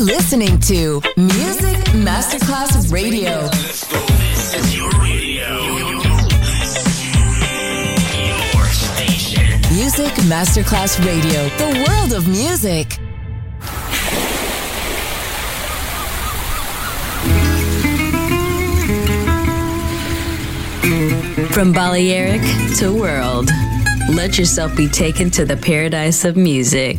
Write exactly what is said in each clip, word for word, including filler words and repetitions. listening to Music Masterclass Radio. Let's go. This is your radio. Your station. Music Masterclass Radio. The world of music. From Balearic to world, let yourself be taken to the paradise of music.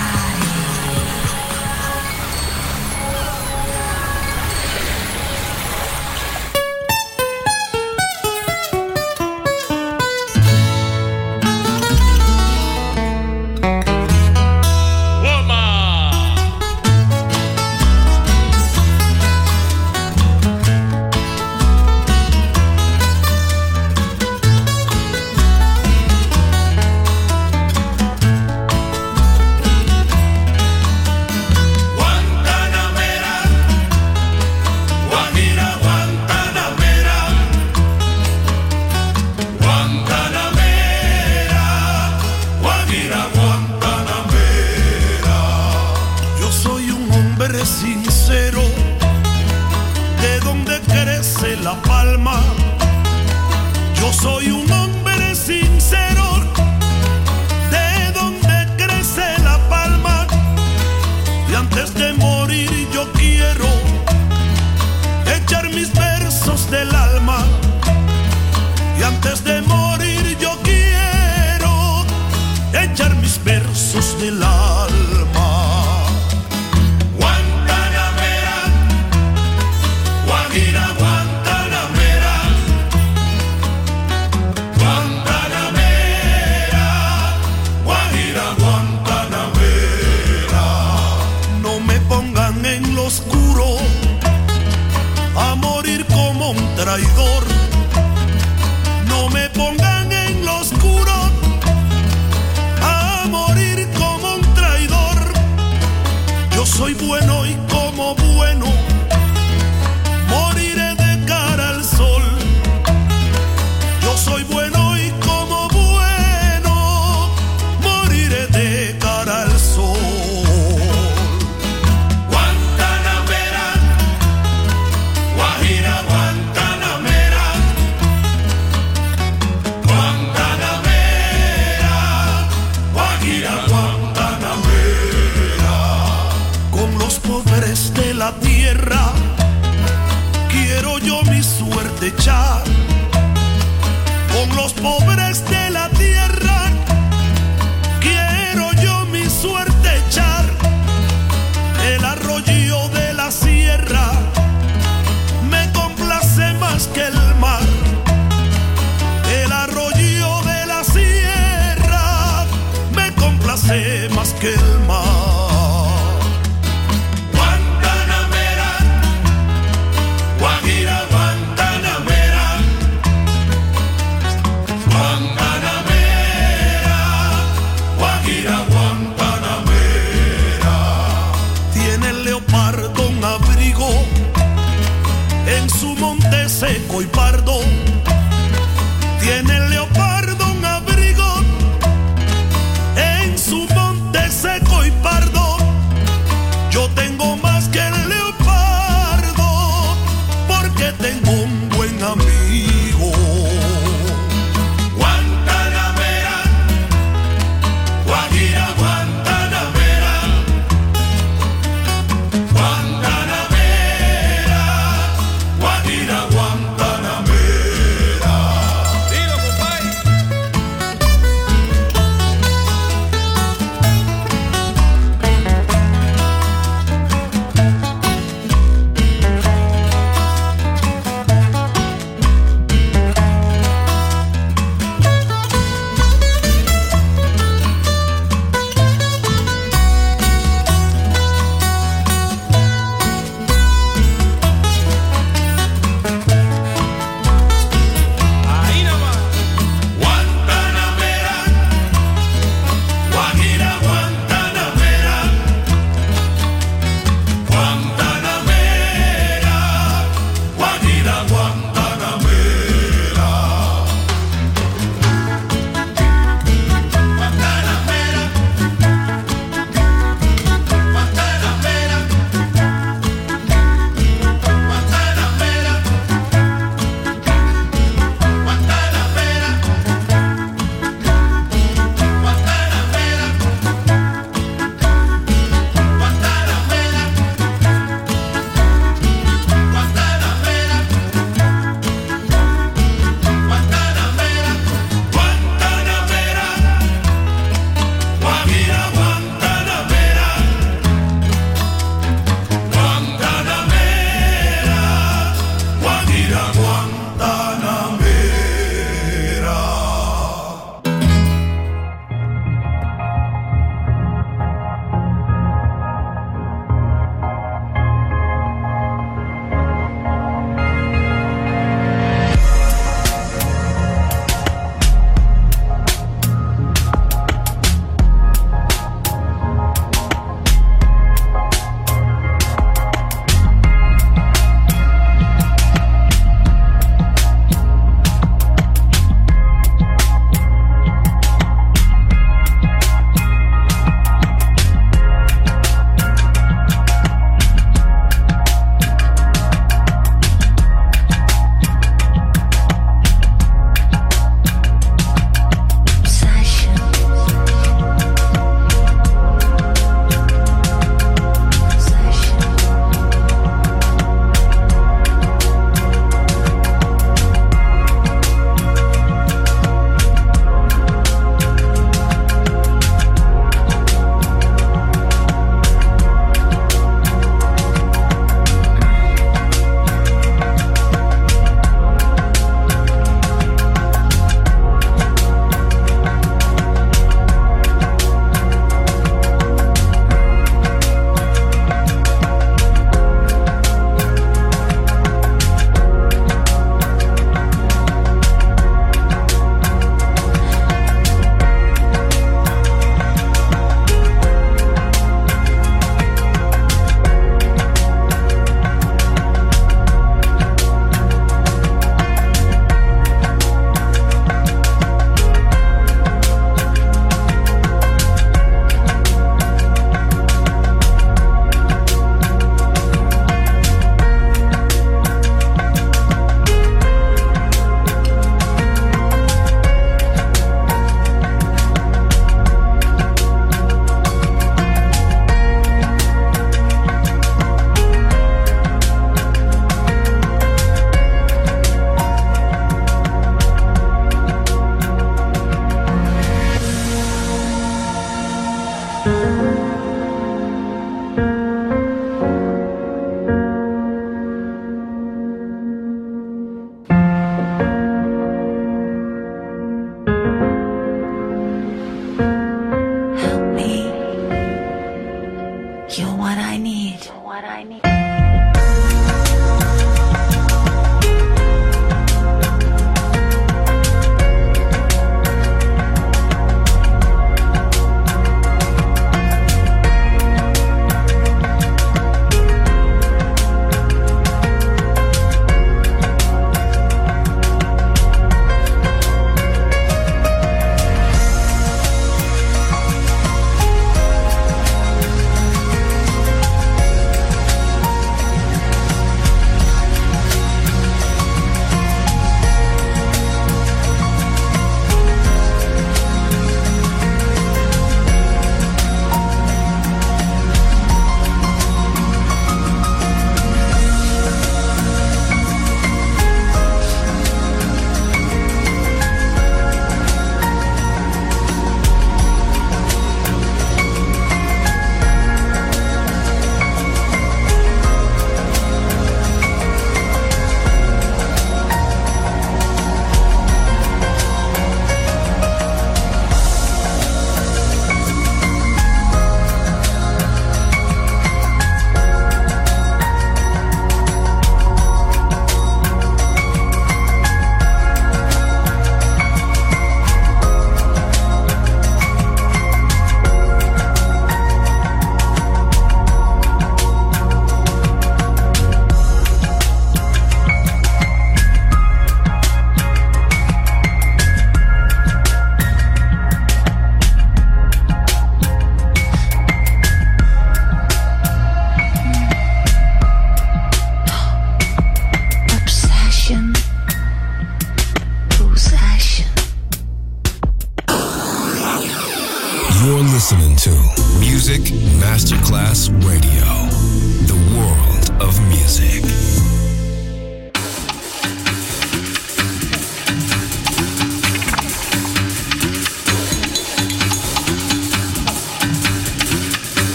what I mean.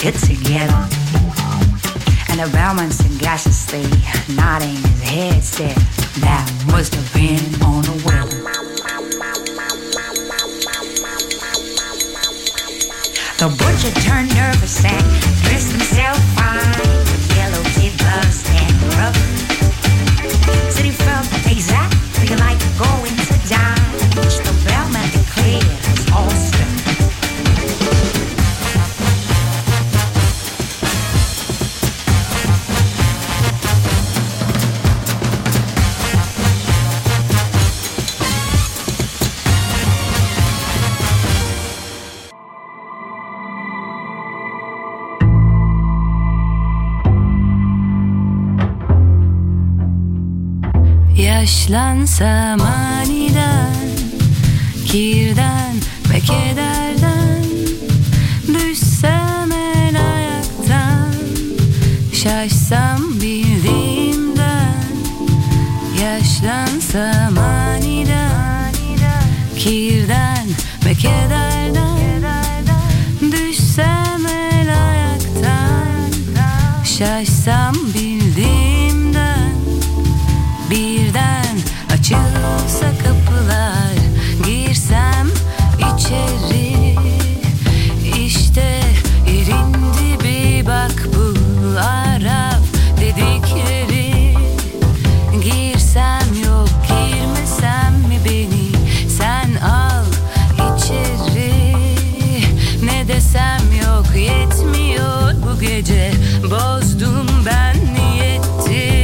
It's a get on. And the bellman's in glasses, they nodding his head, said, that must have been on the well. The butcher turned nervous and dressed himself fine with yellow kid gloves and rubber. Said he felt exactly like going to die, which the bellman declared was awesome. Yaşlansa maniden, kirden ve kederden, düşsem el ayaktan, şaşsam bildiğimden. Yaşlansa maniden, kirden ve kederden, düşsem el ayaktan, şaşsam bildiğimden. Birden açılsa kapılar, girsem içeri, işte yerin dibi, bak bu Arap dedikleri. Girsem yok, girmesem mi beni sen al içeri, ne desem yok, yetmiyor bu gece, bozdum ben niyeti.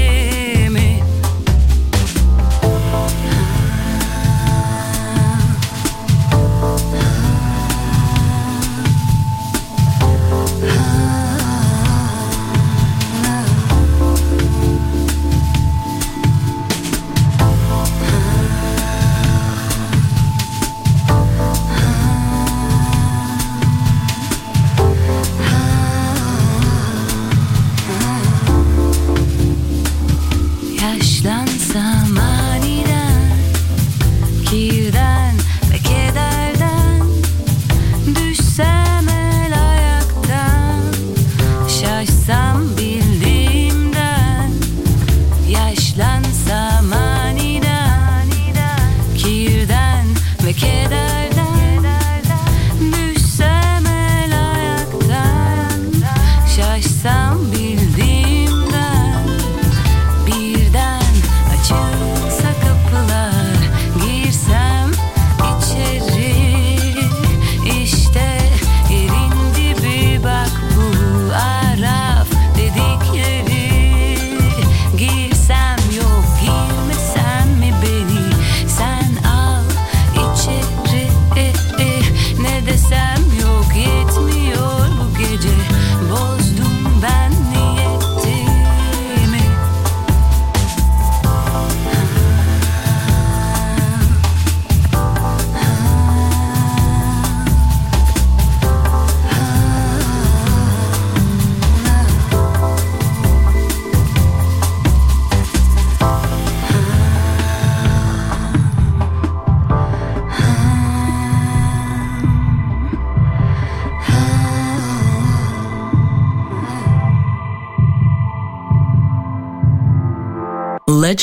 Let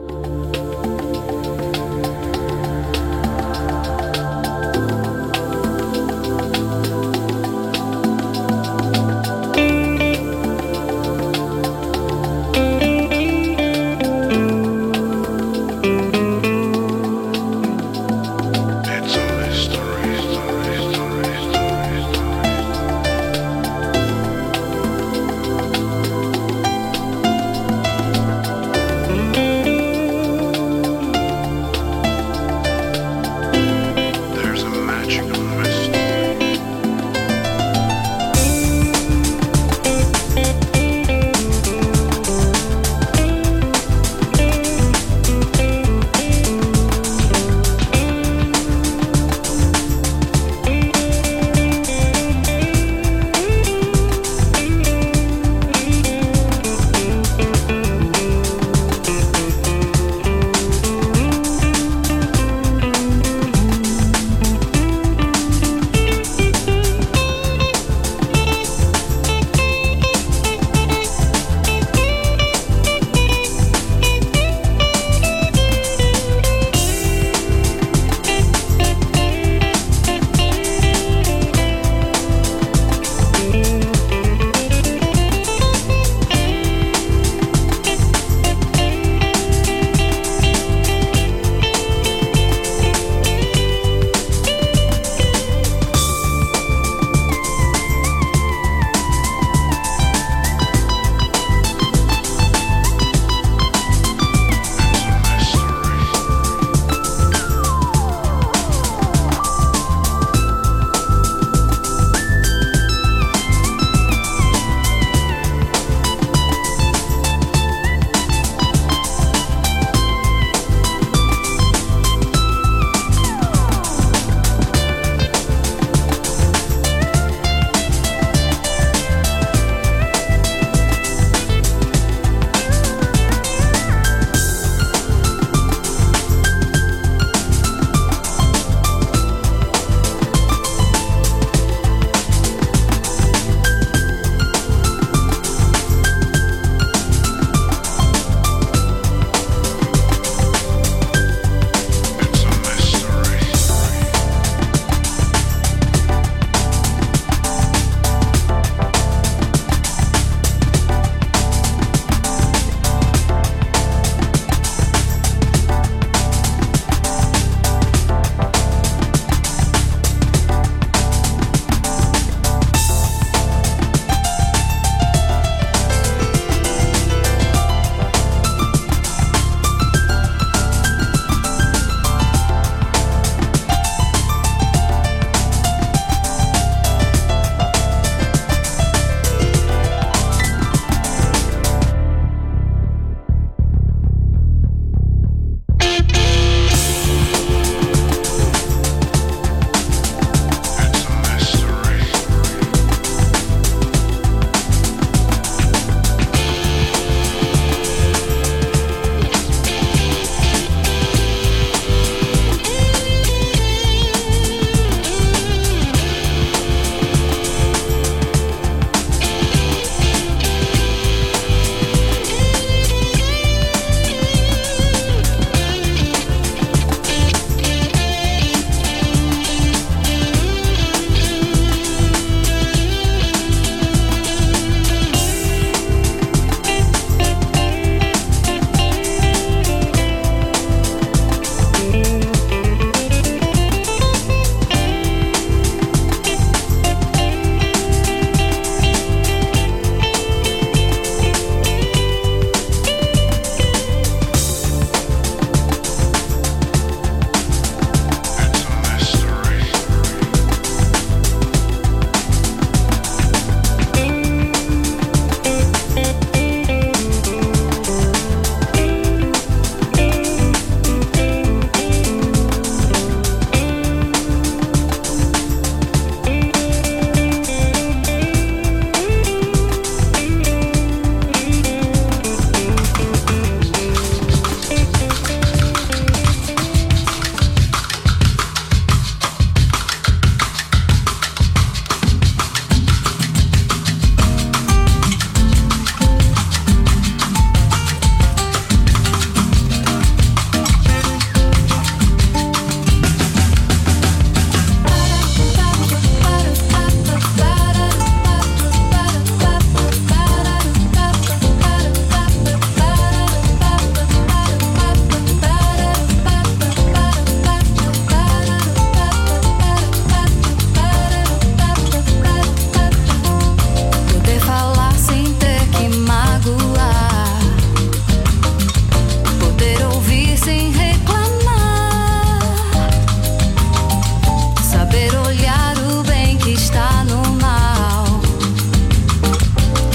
saber olhar o bem que está no mal.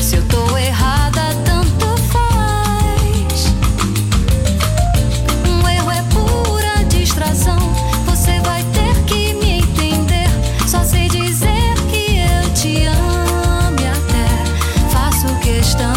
Se eu tô errada, tanto faz. Um erro é pura distração. Você vai ter que me entender. Só sei dizer que eu te amo e até faço questão.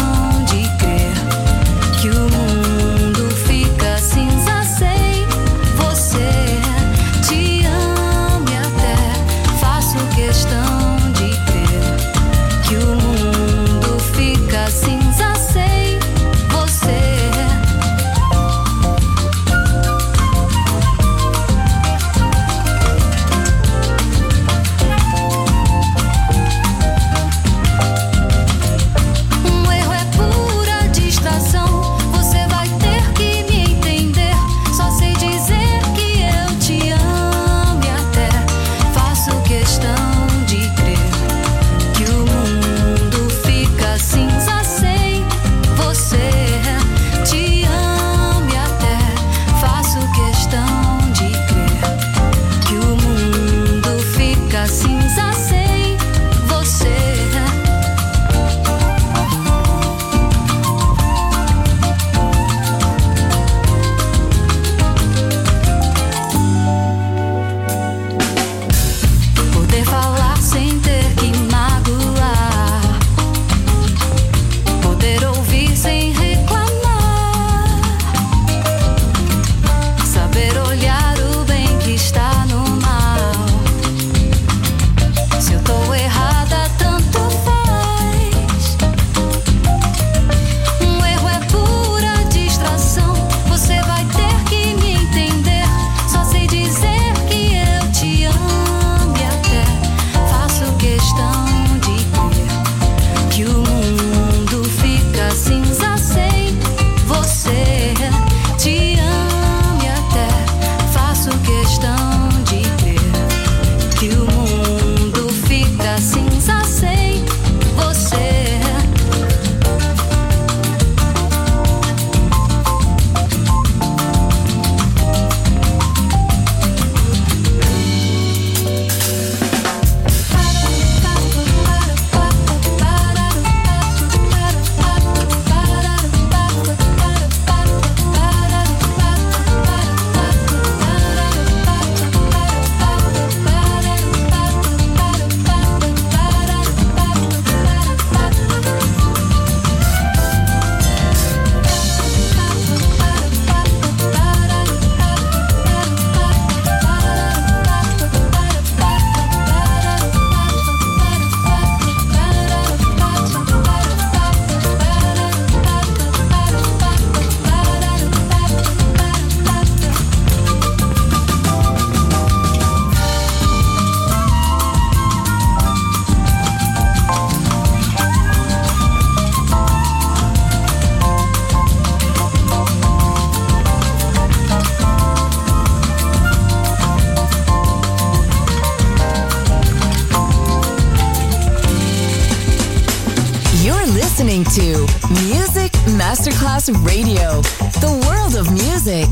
To Music Masterclass Radio, the world of music.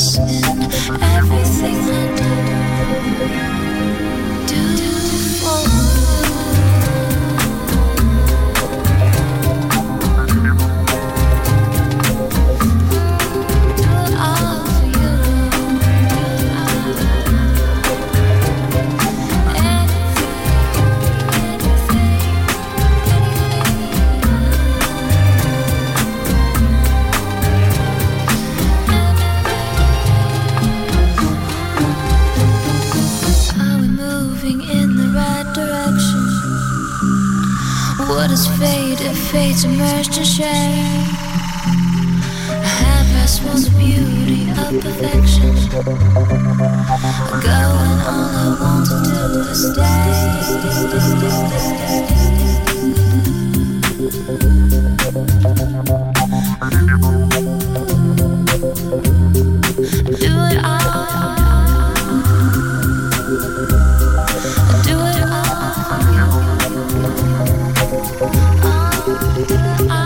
success. Fates emerged in shame. Happiness was the beauty of perfection. Going all I want to do is stay. Do it all. Do it all. Do it all.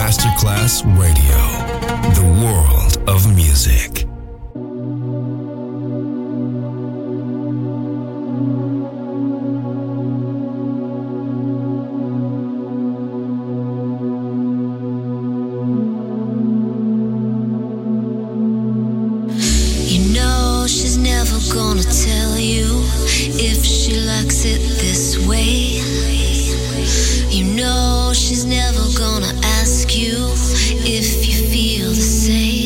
Masterclass Radio, the world of music. You know she's never gonna tell you if she likes it this way. You know she's never gonna ask you if you feel the same.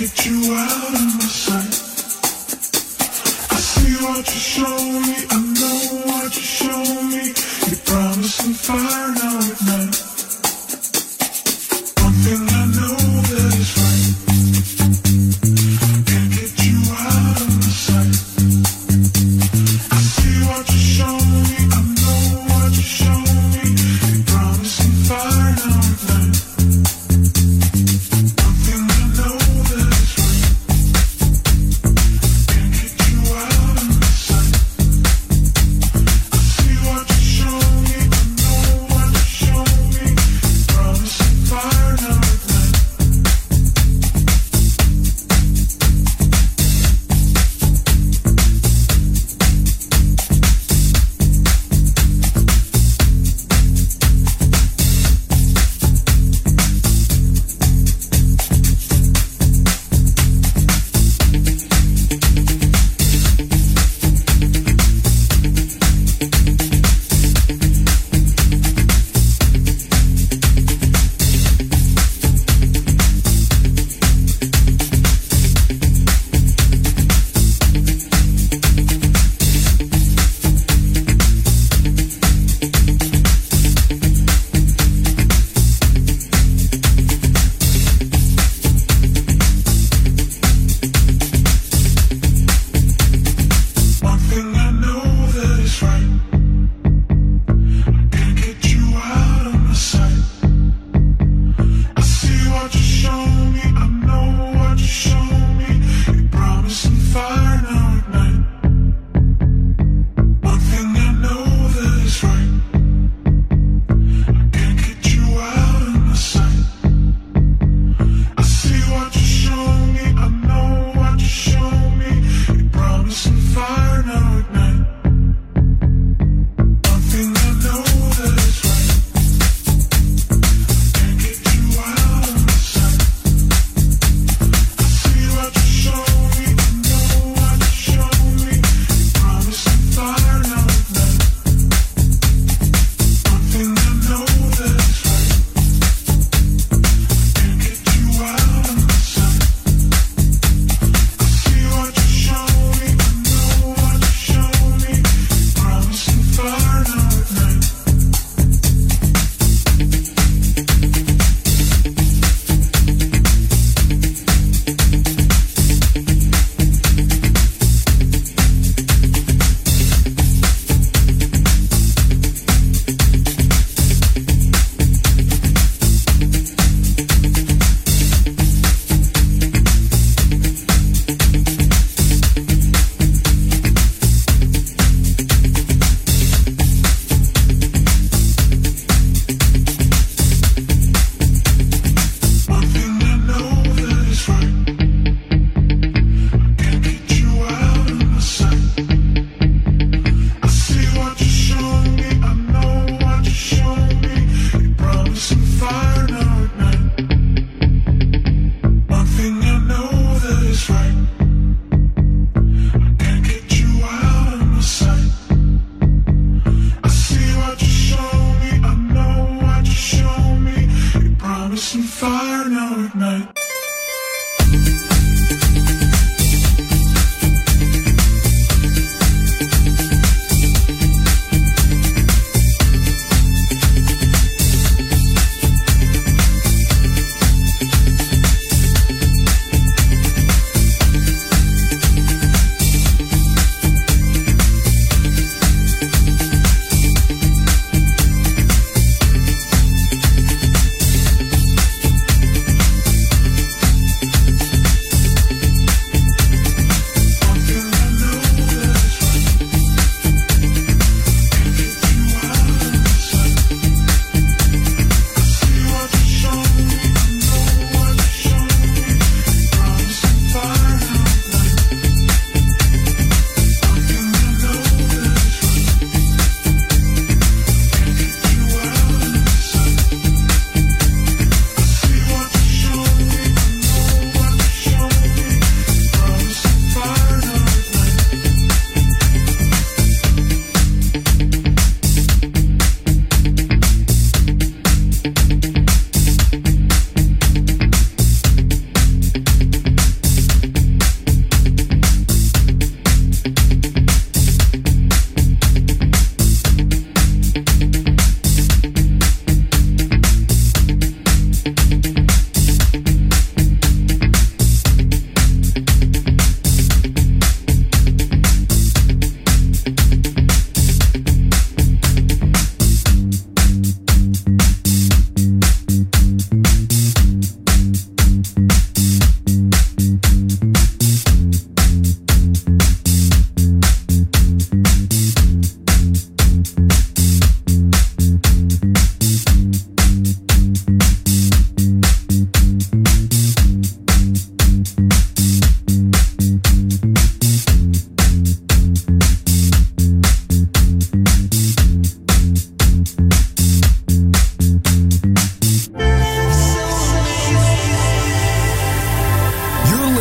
get you out of my sight. I see what you show me, I know what you show me. You promised me fire now at night. One thing I know that is right. Can't get you out of my sight. I see what you show me, I know what you show me. You promised me fire now at night.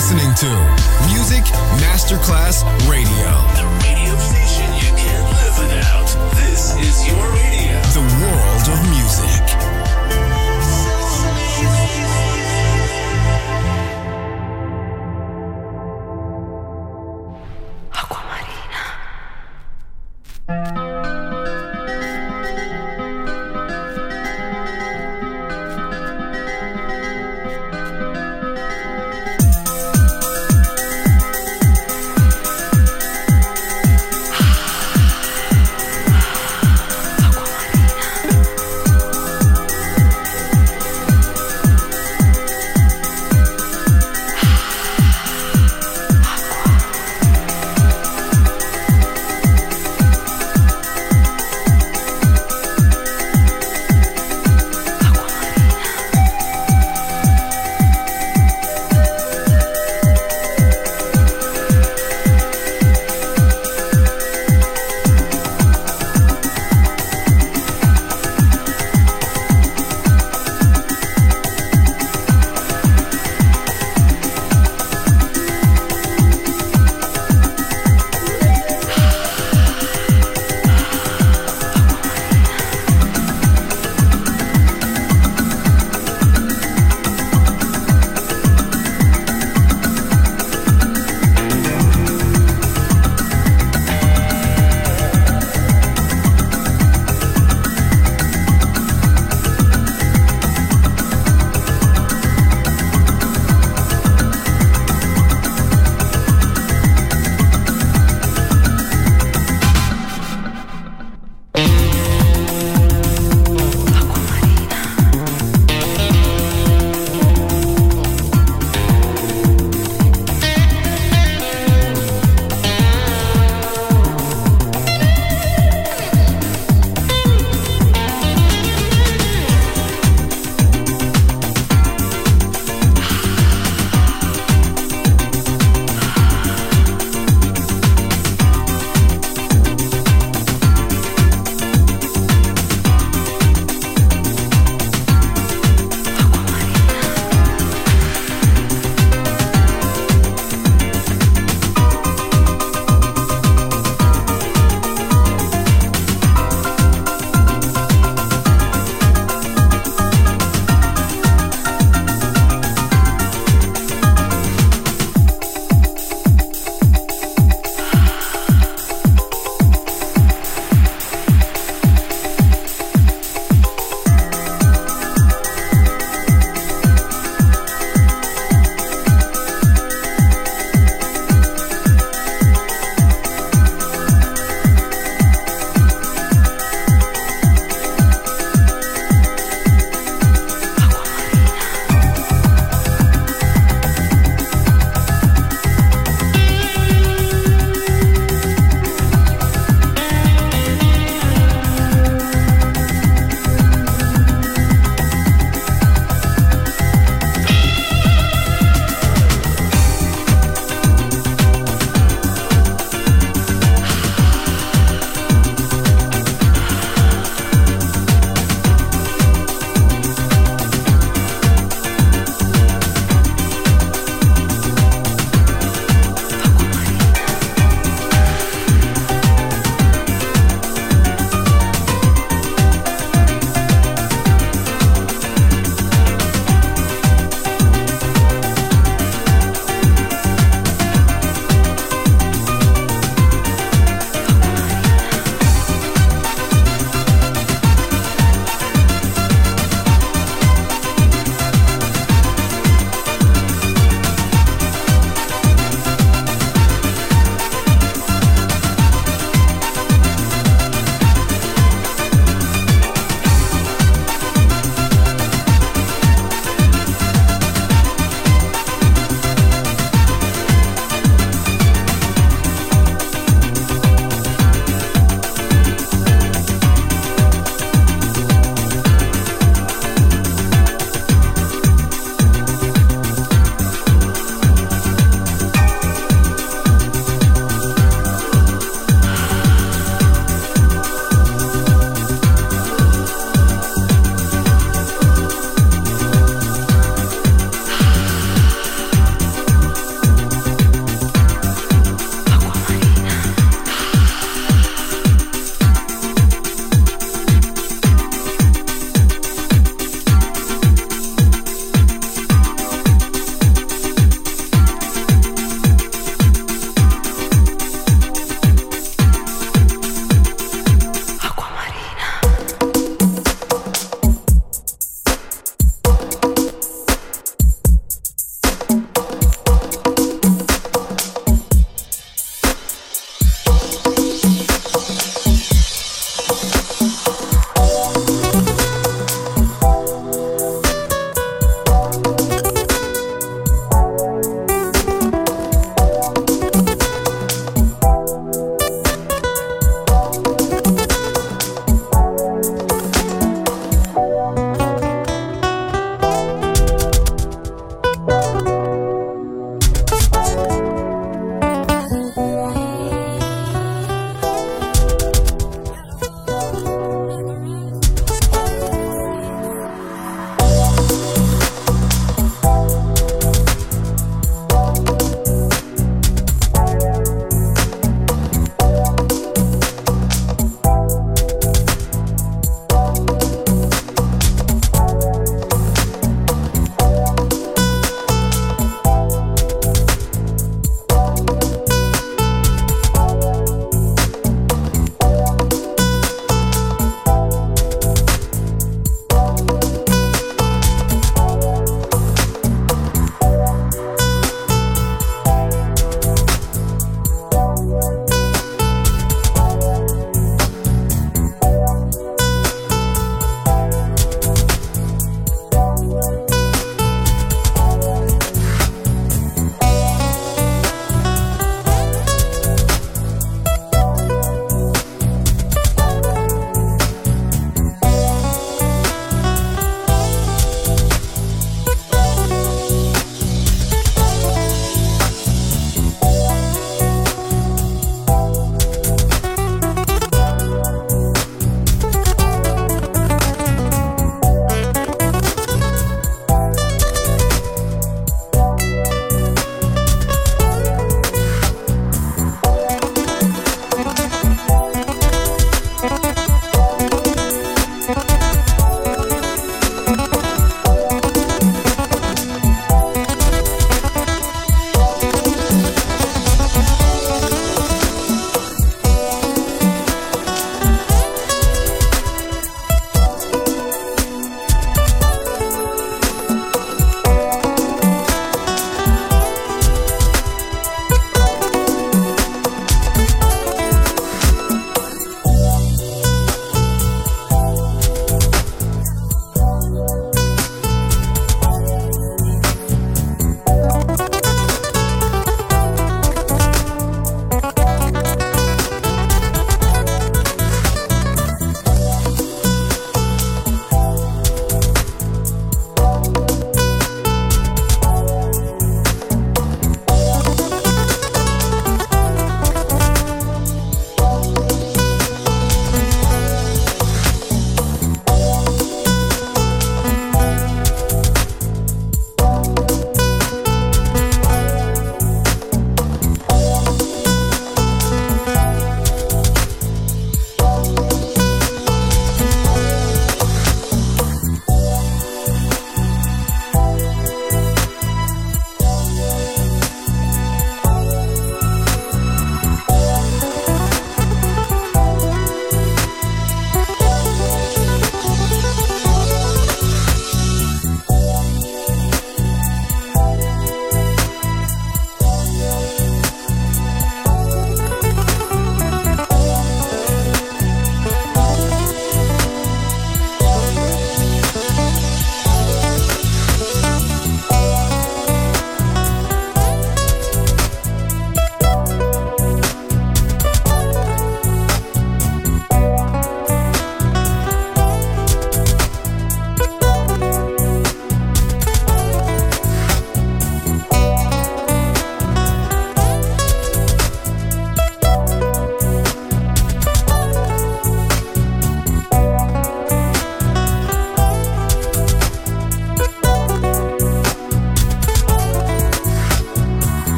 listening to Music Masterclass Radio. The radio station you can't live without. This is your radio. The world of music.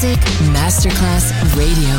Music Masterclass Radio.